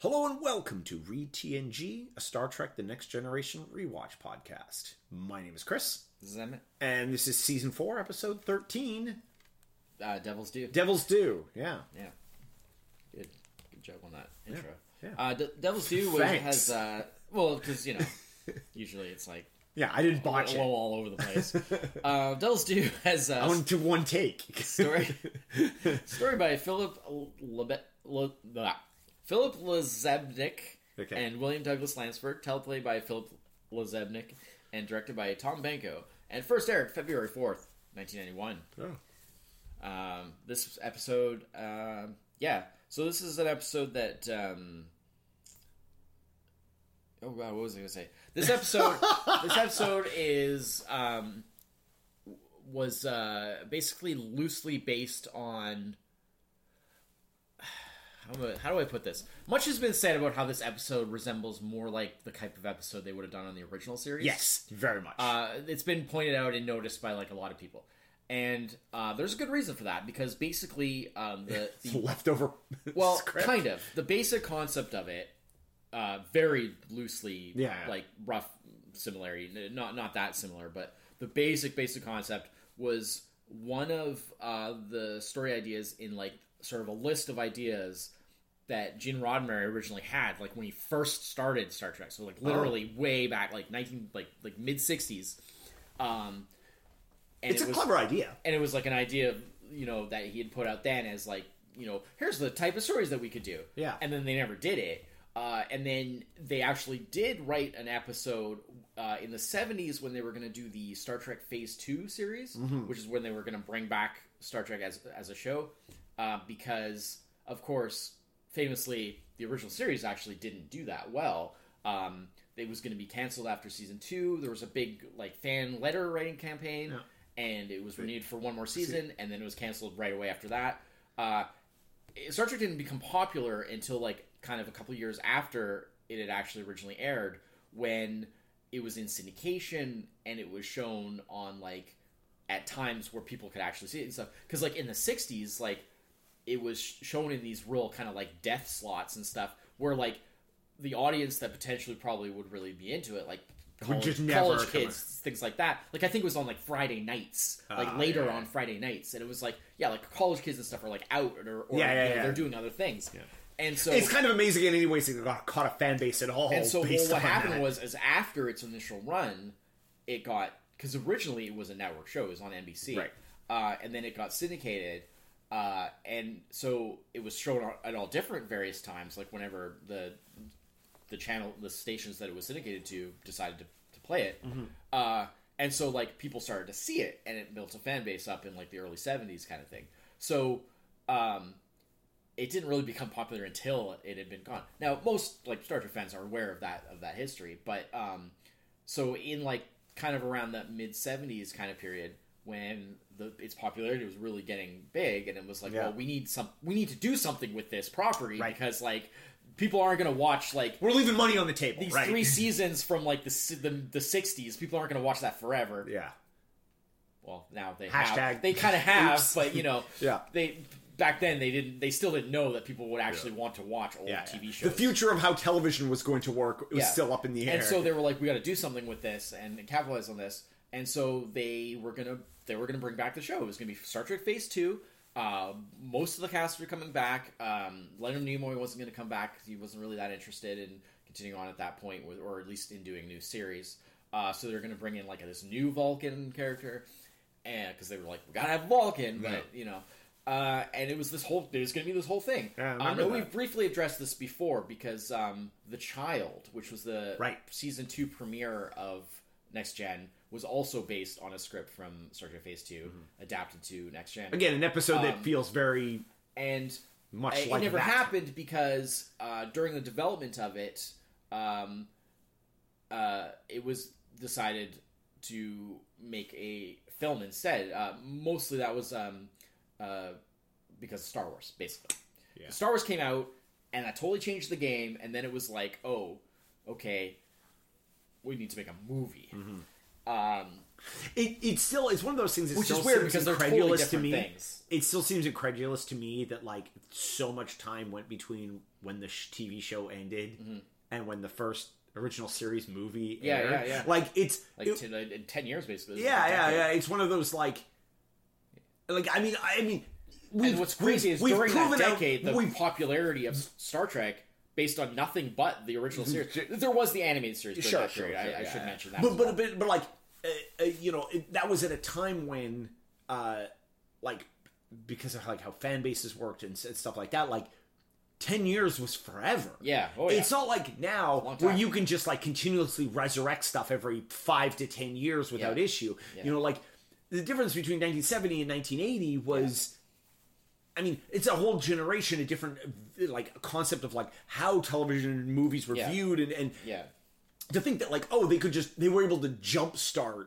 Hello and welcome to Read TNG, a Star Trek The Next Generation rewatch podcast. My name is Chris. This is Emmett. And this is Season 4, Episode 13. Devils Do. Devils Do, yeah. Yeah. Good joke on that intro. Yeah. Devils Do has, because, usually it's like... Yeah, I didn't botch it. All over the place. Devils Do has... I went to one take. story by Philip LeBak. Philip LaZebnik and William Douglas Lansford, teleplay by Philip LaZebnik, and directed by Tom Banco, and first aired February 4th, 1991. Oh. This episode, so this is an episode that, what was I going to say? This episode is, was basically loosely based on... How do I put this? Much has been said about how this episode resembles more like the type of episode they would have done on the original series. Yes, very much. It's been pointed out and noticed by a lot of people. And there's a good reason for that, because basically... the leftover script. Kind of. The basic concept of it, very loosely, rough similarity. Not that similar, but the basic concept was one of the story ideas in, sort of a list of ideas that Gene Roddenberry originally had, when he first started Star Trek, so literally way back, mid '60s. And it was a clever idea, and it was an idea that he had put out then as here's the type of stories that we could do. Yeah, and then they never did it, and then they actually did write an episode in the '70s when they were going to do the Star Trek Phase II series, mm-hmm. which is when they were going to bring back Star Trek as a show. Because, of course, famously, the original series actually didn't do that well. It was going to be canceled after season 2. There was a big fan letter writing campaign, and it was renewed for one more season, and then it was canceled right away after that. Star Trek didn't become popular until kind of a couple years after it had actually originally aired, when it was in syndication and it was shown on at times where people could actually see it and stuff. Because in the '60s, it was shown in these real kind of death slots and stuff where the audience that potentially probably would really be into it, college kids, things like that. I think it was on Friday nights, on Friday nights, and it was college kids and stuff are out or they're doing other things. Yeah. And so it's kind of amazing in any way that got caught a fan base at all. And so what happened was after its initial run, it got because originally it was a network show, it was on NBC, right? And then it got syndicated. And so it was shown at all different various times, whenever the channel, the stations that it was syndicated to decided to play it. Mm-hmm. And so people started to see it, and it built a fan base up in the early '70s kind of thing. So it didn't really become popular until it had been gone. Now most Star Trek fans are aware of that history, but so in kind of around that mid '70s kind of period, when its popularity was really getting big, and it was we need to do something with this property, right? Because people aren't going to watch we're leaving money on the table. These three seasons from the '60s, people aren't going to watch that forever. Yeah. Well, now they have. They kind of have, oops. But yeah. They back then they didn't. They still didn't know that people would actually want to watch old TV shows. The future of how television was going to work was still up in the air, and so they were we got to do something with this and capitalize on this, and so they were going to. They were going to bring back the show. It was going to be Star Trek Phase 2. Most of the cast were coming back. Leonard Nimoy wasn't going to come back. He wasn't really that interested in continuing on at that point, or at least in doing new series. So they were going to bring in this new Vulcan character, and because they were we gotta have Vulcan, but and it was this whole. There's going to be this whole thing. Yeah, I know we've briefly addressed this before because The Child, which was the season 2 premiere of Next Gen, was also based on a script from Star Trek Phase 2, mm-hmm. adapted to Next Gen. Again, an episode that feels very and much like it never happened because during the development of it, it was decided to make a film instead. Mostly that was because of Star Wars, basically. Yeah. Star Wars came out, and that totally changed the game, and then it was okay, we need to make a movie. Mm-hmm. It still is one of those things that which still is weird because they're totally different things. It still seems incredulous to me that so much time went between when the TV show ended mm-hmm. and when the first original series movie aired. Yeah. Like, it's... Like, in 10 years, basically. Yeah. It's one of those, like... Like, I mean... And what's crazy is during that decade, the popularity of Star Trek... Based on nothing but the original series. There was the animated series. Sure, I should mention that. But like, that was at a time when, because of like how fan bases worked and stuff like that. Like, 10 years was forever. Yeah. Oh, yeah. It's not like now where you can just like continuously resurrect stuff every 5 to 10 years without issue. Yeah. You know, like the difference between 1970 and 1980 was. Yeah. I mean, it's a whole generation, a different, like, concept of, like, how television and movies were viewed, and to think that, like, oh, they were able to jumpstart,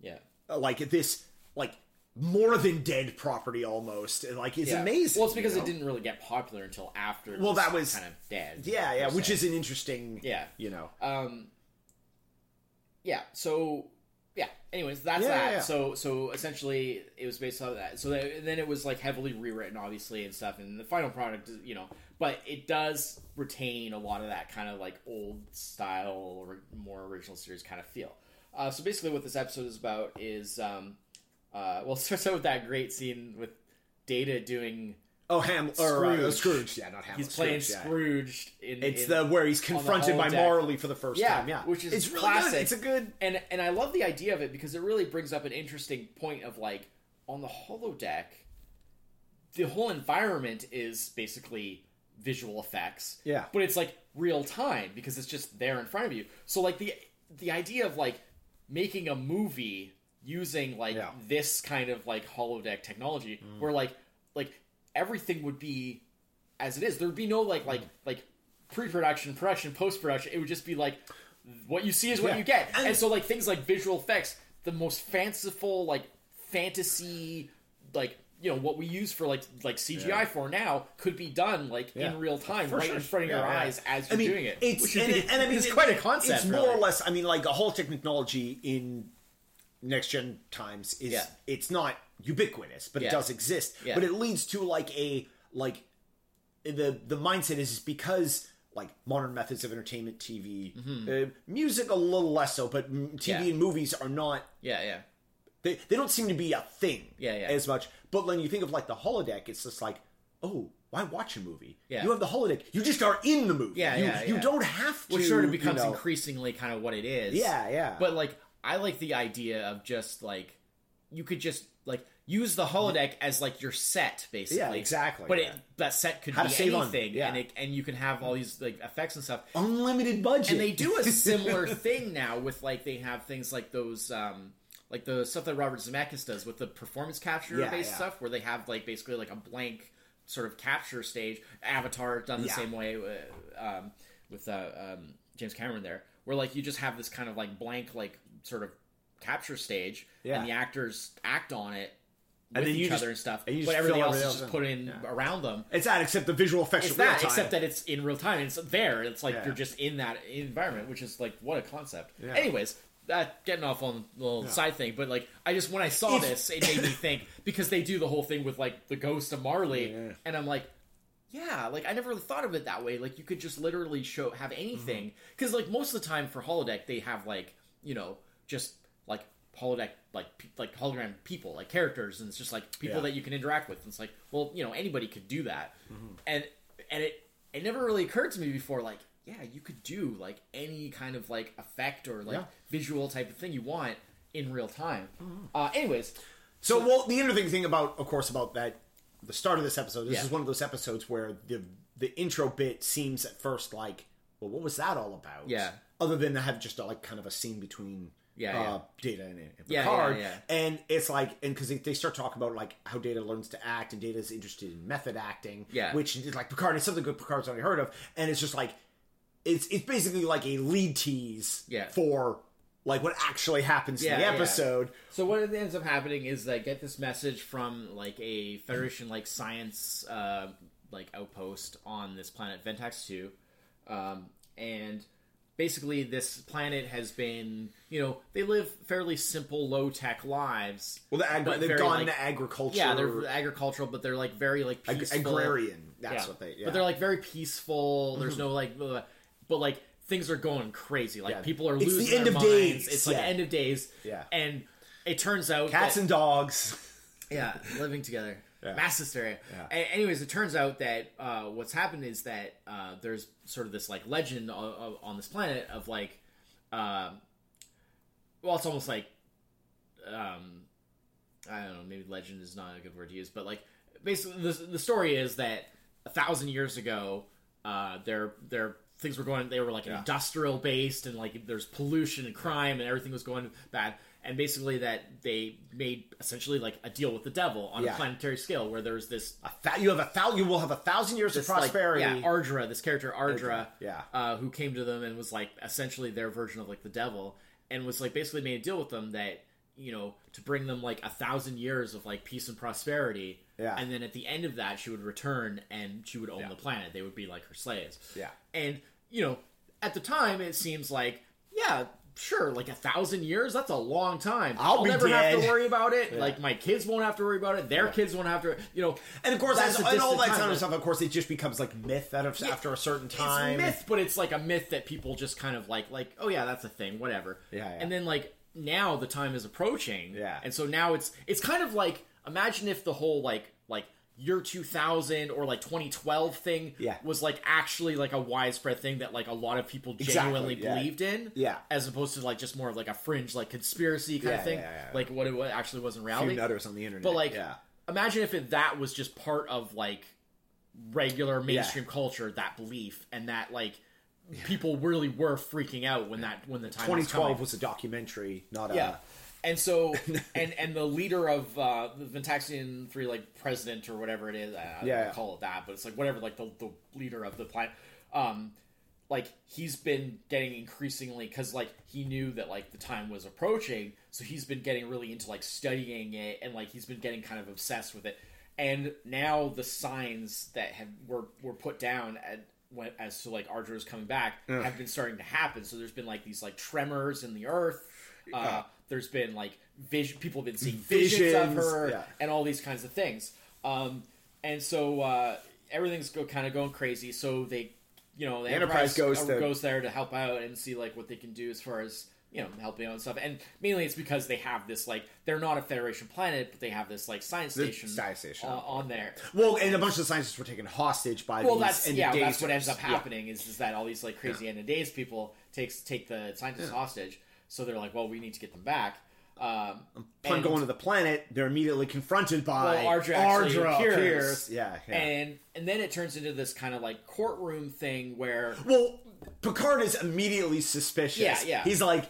this, like, more than dead property, almost, and, like, it's amazing. Well, it's because it didn't really get popular until after that was kind of dead. Yeah, which is an interesting, so... Yeah. Anyways, that's that. Yeah. So essentially, it was based on that. So then it was like heavily rewritten, obviously, and stuff. And the final product, but it does retain a lot of that kind of like old style or more original series kind of feel. So basically, what this episode is about is, it starts out with that great scene with Data doing. Oh, Scrooge. Yeah, not Hamlet. He's playing Scrooge. Where he's confronted by Marley for the first time. Yeah, which is classic. Really good. It's a good... And I love the idea of it because it really brings up an interesting point of, like, on the holodeck, the whole environment is basically visual effects. Yeah. But it's, like, real time because it's just there in front of you. So, like, the idea of, like, making a movie using, like, this kind of, like, holodeck technology where, like... Everything would be as it is. There'd be no like pre-production, production, post-production. It would just be like what you see is what you get. And so like things like visual effects, the most fanciful like fantasy, like what we use for like CGI for now could be done like in real time, for right in front of your eyes as you're doing it. It's quite a concept. It's more or less. I mean, like a whole technology in next gen times is it's not. Ubiquitous, but it does exist. Yeah. But it leads to like a the mindset is because like modern methods of entertainment, TV, music a little less so, but TV and movies are not. Yeah. They don't seem to be a thing. Yeah. As much. But when you think of like the holodeck, it's just like why watch a movie? Yeah. You have the holodeck. You just are in the movie. You don't have to. Which sort of becomes increasingly kind of what it is. Yeah. But like I like the idea of just like you could just. Like, use the holodeck as, like, your set, basically. Yeah, exactly. But that set could be anything, and you can have all these, like, effects and stuff. Unlimited budget. And they do a similar thing now with, like, they have things like those, like, the stuff that Robert Zemeckis does with the performance capture-based stuff, where they have, like, basically, like, a blank sort of capture stage. Avatar done the same way with James Cameron there, where, like, you just have this kind of, like, blank, like, sort of capture stage and the actors act on it with each other and stuff, but everything else is just put in around them. It's that, except the visual effects are real time. Except that it's in real time. It's there. It's like you're just in that environment, which is like what a concept. Yeah. Anyways, getting off on a little side thing, but like I just when I saw this, it made me think because they do the whole thing with like the ghost of Marley, and I'm like. Yeah, like, I never really thought of it that way. Like, you could just literally have anything. Because, like, most of the time for holodeck, they have, like, just, like, holodeck, like hologram people, like, characters. And it's just, like, people that you can interact with. And it's like, well, anybody could do that. Mm-hmm. And it never really occurred to me before, like, yeah, you could do, like, any kind of, like, effect or, like, visual type of thing you want in real time. Mm-hmm. Anyways. So, well, the interesting thing about that, the start of this episode, this is one of those episodes where the intro bit seems at first like, well, what was that all about? Yeah. Other than to have just like kind of a scene between Data and Picard. Yeah. And it's like, and because they start talking about like how Data learns to act and Data's interested in method acting, which is like Picard is something good Picard's already heard of. And it's just like, it's basically like a lead tease for like what actually happens in the episode. So what ends up happening is they get this message from like a Federation like science outpost on this planet Ventax 2, and basically this planet has been, you know, they live fairly simple, low-tech lives. Well, they've gone to agriculture. Yeah, they're agricultural, but they're, like, very, like, peaceful. Agrarian, that's what they... Yeah. But they're, like, very peaceful. There's no, like... But, like, things are going crazy. Like, people are losing their minds. It's the end of days. It's, like, end of days. Yeah. And it turns out... Cats and dogs. Yeah, living together. Yeah. Mass hysteria. Yeah. Anyways, it turns out that what's happened is that there's sort of this like legend on this planet of like, well, it's almost like, I don't know, maybe legend is not a good word to use, but like basically the story is that 1,000 years ago, their things were going, they were like industrial based and like there's pollution and crime and everything was going bad. And basically that they made essentially like a deal with the devil on a planetary scale where there's this... you will have 1,000 years of prosperity. Like, Ardra, this character Ardra, who came to them and was like essentially their version of like the devil and was like basically made a deal with them that, you know, to bring them like 1,000 years of like peace and prosperity. Yeah. And then at the end of that, she would return and she would own the planet. They would be like her slaves. Yeah. And, you know, at the time it seems like, sure, like 1,000 years, that's a long time. I'll never have to worry about it. Yeah. Like, my kids won't have to worry about it. Their kids won't have to, you know. And of course, and all that kind of stuff, of course, it just becomes like myth out of, after a certain time. It's myth, but it's like a myth that people just kind of like, oh yeah, that's a thing, whatever. Yeah, yeah. And then like, now the time is approaching. Yeah. And so now it's kind of like, imagine if the whole like, year 2000 or like 2012 thing was like actually like a widespread thing that like a lot of people genuinely believed in, as opposed to like just more of like a fringe like conspiracy kind of thing, like what it actually was in reality. A few nutters on the internet, but like imagine if that was just part of like regular mainstream culture, that belief, and that like people really were freaking out when that when the time 2012 was a documentary, not a. And so, and the leader of the Ventaxian 3, like, president or whatever it is, I don't call it that, but it's like whatever, like, the leader of the planet, like, he's been getting increasingly, because, like, he knew that, like, the time was approaching, so he's been getting really into, like, studying it, and, like, he's been getting kind of obsessed with it. And now the signs that were put down as to, like, Ardra's coming back have been starting to happen, so there's been, like, these, like, tremors in the earth, there's been like people have been seeing visions of her and all these kinds of things, and so everything's kind of going crazy. So they, you know, the Enterprise goes there to help out and see like what they can do as far as, you know, helping out and stuff. And mainly it's because they have this like, they're not a Federation planet, but they have this like science station on there. Well, and a bunch of the scientists were taken hostage by that's what ends up happening is that all these like crazy end of days people take the scientists hostage. So they're like, well, we need to get them back. Upon going to the planet, they're immediately confronted by Ardra appears. Yeah. And then it turns into this kind of like courtroom thing where... Well, Picard is immediately suspicious. Yeah. He's like,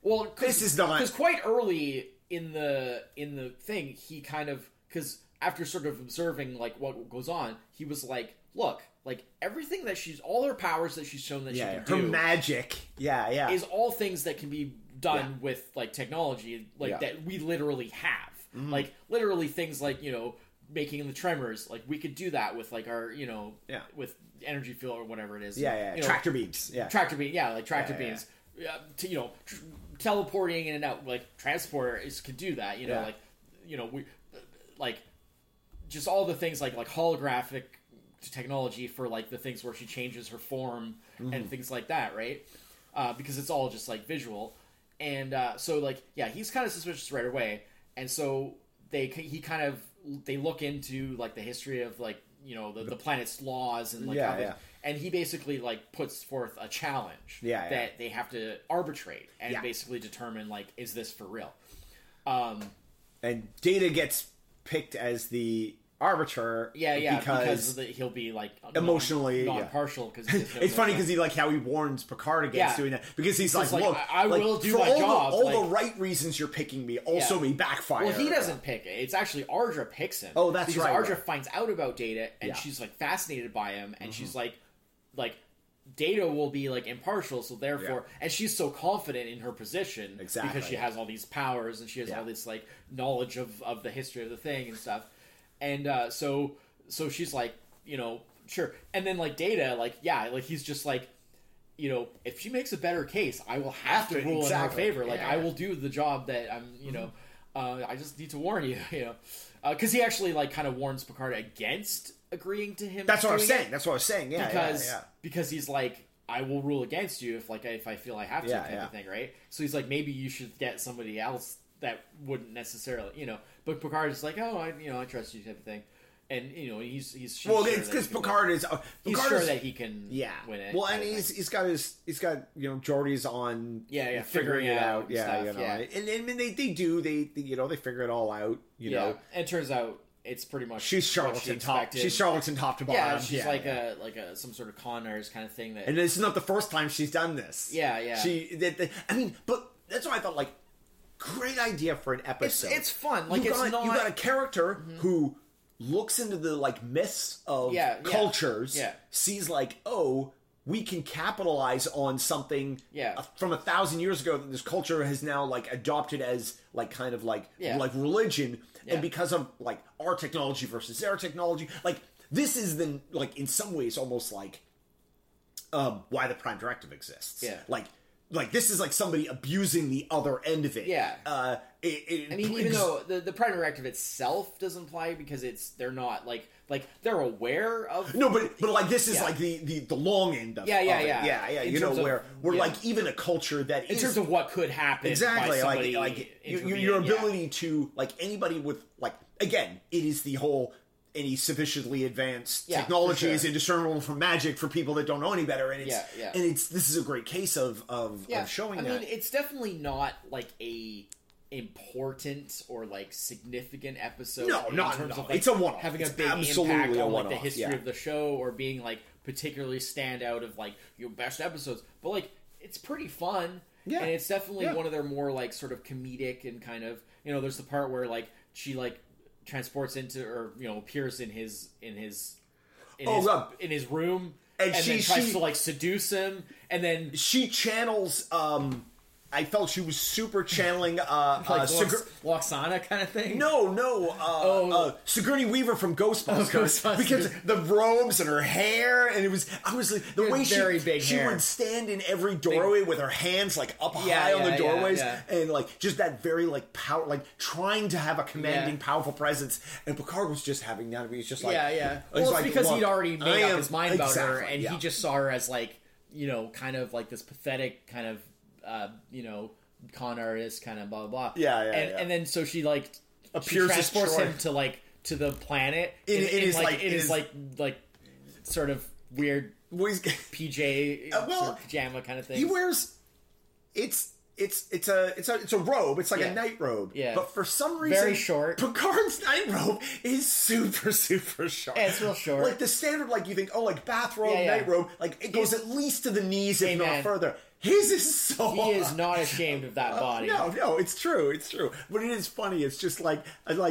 well, this is not... Because quite early in the thing, he kind of... Because after sort of observing like what goes on, he was like, look... Like, everything that all her powers that she's shown that she can do... Her magic. Yeah. Is all things that can be done with, like, technology, like, that we literally have. Mm-hmm. Like, literally things like, you know, making the tremors. Like, we could do that with, like, our, you know... Yeah. With energy field or whatever it is. Yeah. You know, tractor beams. Yeah. Tractor beams. Yeah. To, you know, teleporting in and out. Like, transporter could do that, you know? Like, you know, we... Like, just all the things, like holographic... technology for like the things where she changes her form and things like that, right? Because it's all just like visual, and so like he's kind of suspicious right away, and so they look into like the history of like, you know, the planet's laws and like and he basically like puts forth a challenge that they have to arbitrate and basically determine like, is this for real? And Data gets picked as the arbiter, because he'll be like emotionally non-partial. Because it's funny because he like how he warns Picard against doing that, because he's like, look, I will do my job. The right reasons you're picking me also may backfire. Well, he doesn't pick it. It's actually Ardra picks him. Oh, that's right. Because Ardra finds out about Data, and she's like fascinated by him, and she's like Data will be like impartial, so therefore, and she's so confident in her position because she has all these powers and she has all this like knowledge of the history of the thing and stuff. And so she's like, you know, sure. And then like Data, like he's just like, you know, if she makes a better case, I will have to rule in her favor. Like, I will do the job that I'm, you know, I just need to warn you, you know. Because he actually, like, kind of warns Picard against agreeing to him. That's what I'm saying. That's what I was saying, yeah. Because he's like, I will rule against you if I feel I have to, kind of thing, right? So he's like, maybe you should get somebody else that wouldn't necessarily, you know. But Picard is like, oh, I trust you, type of thing. And, you know, he's well, sure it's because Picard is sure that he can win it. Well, and he's got you know, Geordi's on figuring it out. And they figure it all out, you know. And it turns out it's pretty much she's charlatan top to bottom. Yeah, she's like a some sort of con artist kind of thing. That, and it's not the first time she's done this. Yeah. But that's why I thought, like, great idea for an episode. It's fun. Like, you got a character who looks into the, like, myths of cultures, sees, like, oh, we can capitalize on something from 1,000 years ago that this culture has now, like, adopted as, like, kind of, like, like, religion, and because of, like, our technology versus their technology, like, this is the, like, in some ways almost, like, why the Prime Directive exists. Yeah. Like, this is, like, somebody abusing the other end of it. Yeah. Even though the Prime Directive itself doesn't apply because they're not, like they're aware of... No, but like, this is, like, the long end of it. Yeah. You know, where like, even a culture that is... In terms of what could happen. Exactly. Like your ability to, like, anybody with, like... Again, it is the whole... Any sufficiently advanced technology is indiscernible from magic for people that don't know any better, and it's this is a great case of showing that. I mean, it's definitely not like a important or like significant episode. No, not at all. Like, it's a one-off. Having a big impact on like the history of the show or being like particularly stand out of like your best episodes, but like it's pretty fun. Yeah, and it's definitely one of their more like sort of comedic and kind of, you know, there's the part where like she like transports into, or you know, appears in his room, and she then tries to like seduce him, and then she channels. I felt she was super channeling Loxana kind of thing. Sigourney Weaver from Ghostbusters, because the robes and her hair, and it was, I was like, the way she would stand in every doorway with her hands like up high on the doorways, and like just that very like power, like trying to have a commanding, powerful presence. And Picard was just having none of it. He's just like, well, it's like, because he'd already made up his mind about her, and he just saw her as like, you know, kind of like this pathetic kind of. You know, con artist, kind of blah blah blah. And then so she like appears, she transports him to like to the planet. It is like sort of weird PJ pajama kind of thing. He wears it's a robe. It's like a night robe. Yeah. But for some reason, very short. Picard's night robe is super short. Yeah, it's real short. Like the standard, like you think, oh, like bathrobe, night robe. Like it goes at least to the knees, if not further. His is so... He is not ashamed of that body. No, it's true. But it is funny. It's just like... I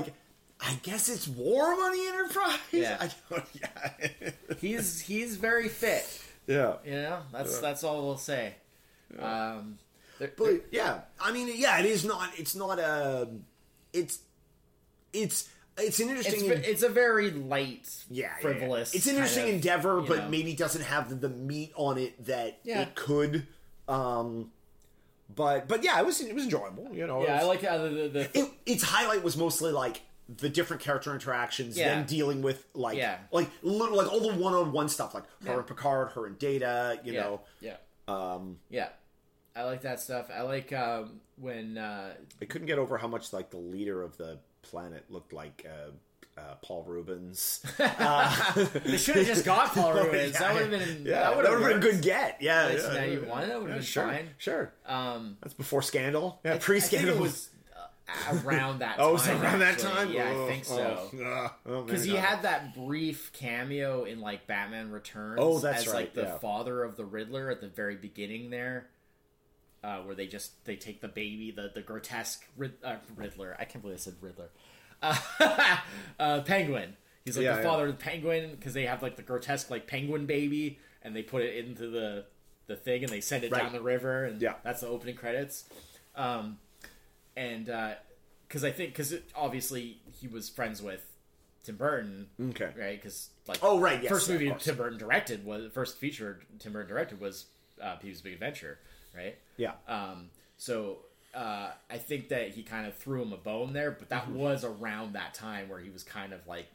guess it's warm on the Enterprise? Yeah. He's very fit. Yeah. You know? That's all we'll say. Yeah. I mean, it is not... It's not a... It's an interesting... It's a very light, frivolous... It's an interesting endeavor, but maybe doesn't have the meat on it that it could... But it was enjoyable, you know. Yeah, I like its highlight was mostly like the different character interactions, them dealing with like all the one-on-one stuff, like her and Picard, her and Data, you know. Yeah. I like that stuff. I like when I couldn't get over how much like the leader of the planet looked like Paul Reubens. They should have just got Paul Reubens. That would have been... Yeah, that would have been a good get. Yeah. Like, now you won. That would have been fine. Sure. That's before Scandal. Yeah, pre-Scandal. I think it was around that time. Oh, it was around that time? Yeah, I think so. Because he had that brief cameo in, like, Batman Returns. Oh, that's right. As, like, the father of the Riddler at the very beginning there. Where they take the baby, the grotesque Riddler. I can't believe I said Riddler. Penguin. He's like the father of the Penguin, because they have like the grotesque like penguin baby, and they put it into the thing, and they send it down the river, and that's the opening credits. Because obviously he was friends with Tim Burton, okay, right? Because like, first movie Tim Burton directed was Pee-wee's Big Adventure, right? Yeah. So I think that he kind of threw him a bone there, but that was around that time where he was kind of like,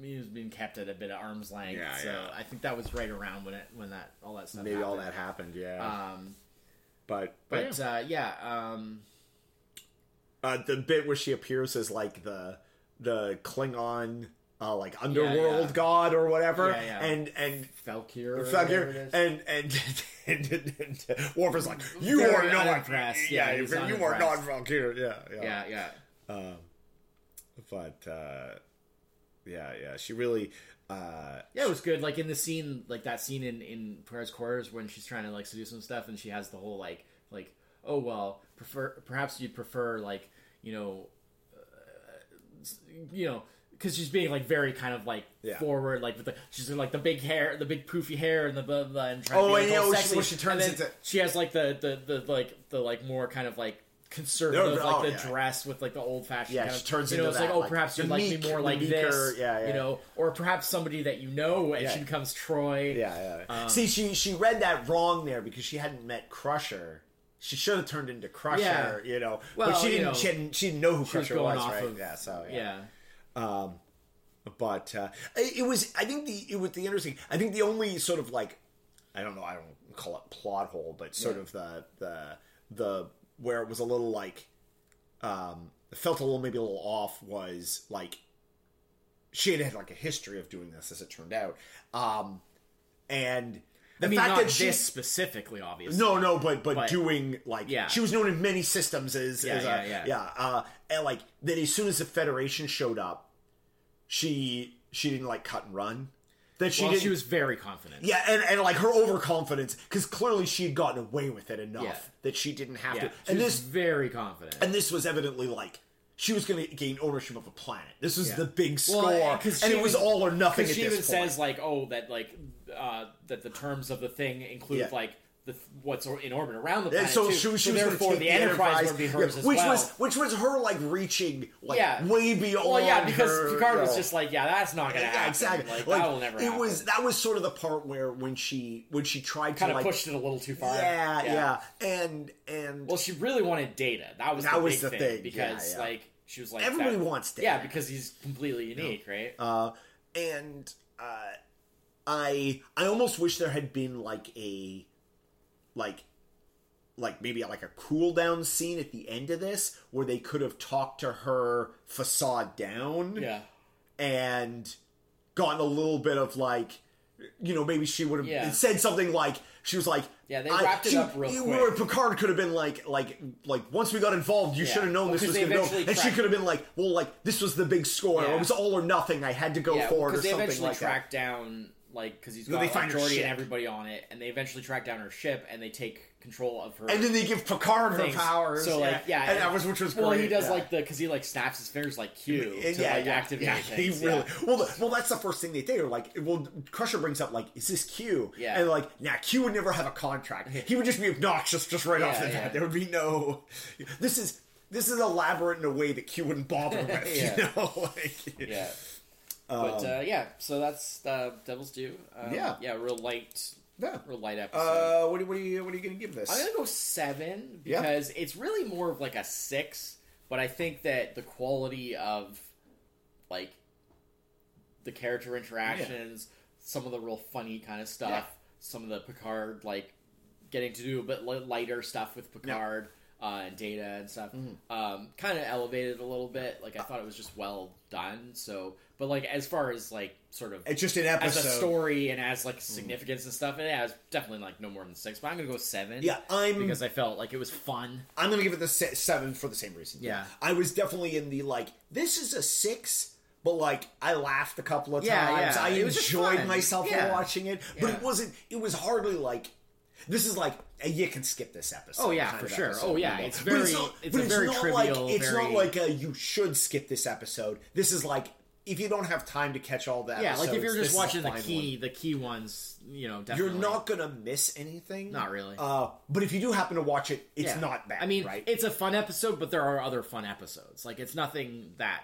he was being kept at a bit of arm's length. Yeah, so yeah. I think that was right around when all that stuff happened. Yeah. The bit where she appears as like the Klingon like underworld god or whatever, and Fek'lhr, and Worf is like, you are not impressed. You are not Fek'lhr. Yeah. She really. It was good. Like in the scene, like that scene in Picard's quarters when she's trying to like seduce some stuff, and she has the whole like, oh well, perhaps you'd prefer like, because she's being like very kind of like forward, like with she's like the big hair, the big poofy hair, and the blah blah. And trying to be sexy. She turns into, she has like the more kind of like conservative dress with like the old fashioned she turns into it's that, like perhaps you'd like me more like this or perhaps somebody that she becomes Troy. She read that wrong there because she hadn't met Crusher. She should have turned into Crusher, but she didn't. She didn't know who Crusher was, right? I think the only sort of like, I don't call it plot hole, but sort of the where it was a little like, felt a little off was like, she had like a history of doing this, as it turned out, and. This specifically, obviously. No, but doing, like... Yeah. She was known in many systems and, like, then as soon as the Federation showed up, she didn't, like, cut and run. She was very confident. Yeah, and like, her overconfidence, because clearly she had gotten away with it enough that she didn't have to... She was very confident. And this was evidently, like... She was going to gain ownership of a planet. This was the big score, and it was all or nothing at this point. She even says, like, that the terms of the thing include, like, what's in orbit around the planet, and so therefore the Enterprise would be hers as well. Which was her, like, reaching, like, way beyond her. Well, because Picard was just like, that's not going to happen. Exactly. Like, that will never happen. That was sort of the part where when she tried to, like... Kind of pushed it a little too far. Yeah. And... Well, she really wanted Data. That was the big thing. Because, she was like... Everybody wants Data. Yeah, because he's completely unique, right? I almost wish there had been, like, a... Like maybe like a cool down scene at the end of this where they could have talked to her facade down, and gotten a little bit of like, maybe she would have said something like she was like, they wrapped it up real quick. Where Picard could have been like once we got involved, you should have known this was going to go, and she could have been like, well, like this was the big score, it was all or nothing. I had to go forward or something like tracked that. Down. Like, because he's got Jordy and everybody on it, and they eventually track down her ship, and they take control of her. And then they give Picard her powers. So, and that was, which was great. Well, he does, because he, snaps his fingers like Q to, activate things. Well, that's the first thing they do. Like, well, Crusher brings up, like, is this Q? Yeah. And, like, nah, Q would never have a contract. He would just be obnoxious just right off the bat. There would be no... This is elaborate in a way that Q wouldn't bother with, so that's Devil's Due. Real light episode. What are you gonna give this? I'm gonna go 7 because it's really more of like a 6, but I think that the quality of like the character interactions, some of the real funny kind of stuff, some of the Picard like getting to do a bit lighter stuff with Picard. And Data and stuff, kind of elevated a little bit. Like, I thought it was just well done, so... But, like, as far as, like, sort of... It's just an episode. As a story and as, like, significance and stuff, and it was definitely, like, no more than 6, but I'm gonna go 7. Yeah, because I felt like it was fun. I'm gonna give it the 7 for the same reason. Yeah. I was definitely in the, like, this is a 6, but, like, I laughed a couple of times. Yeah. I enjoyed myself while watching it, but it wasn't... It was hardly, like... This is like you can skip this episode. Oh yeah, for sure. Oh yeah, it's very. It's not like you should skip this episode. This is like if you don't have time to catch all that. Yeah, episodes, like if you're just watching the key ones, definitely you're not gonna miss anything. Not really. But if you do happen to watch it, it's not bad. I mean, it's a fun episode, but there are other fun episodes. Like it's nothing that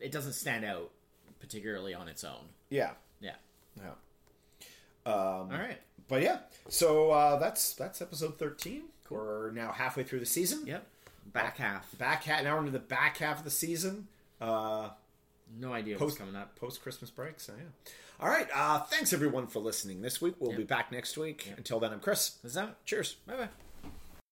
it doesn't stand out particularly on its own. Yeah. All right. But yeah, so that's episode 13. Cool. We're now halfway through the season. Yep. Back half. Now we're into the back half of the season. No idea what's coming up. Post-Christmas break, so yeah. All right. Thanks, everyone, for listening this week. We'll be back next week. Yep. Until then, I'm Chris. That's that. Cheers. Bye-bye.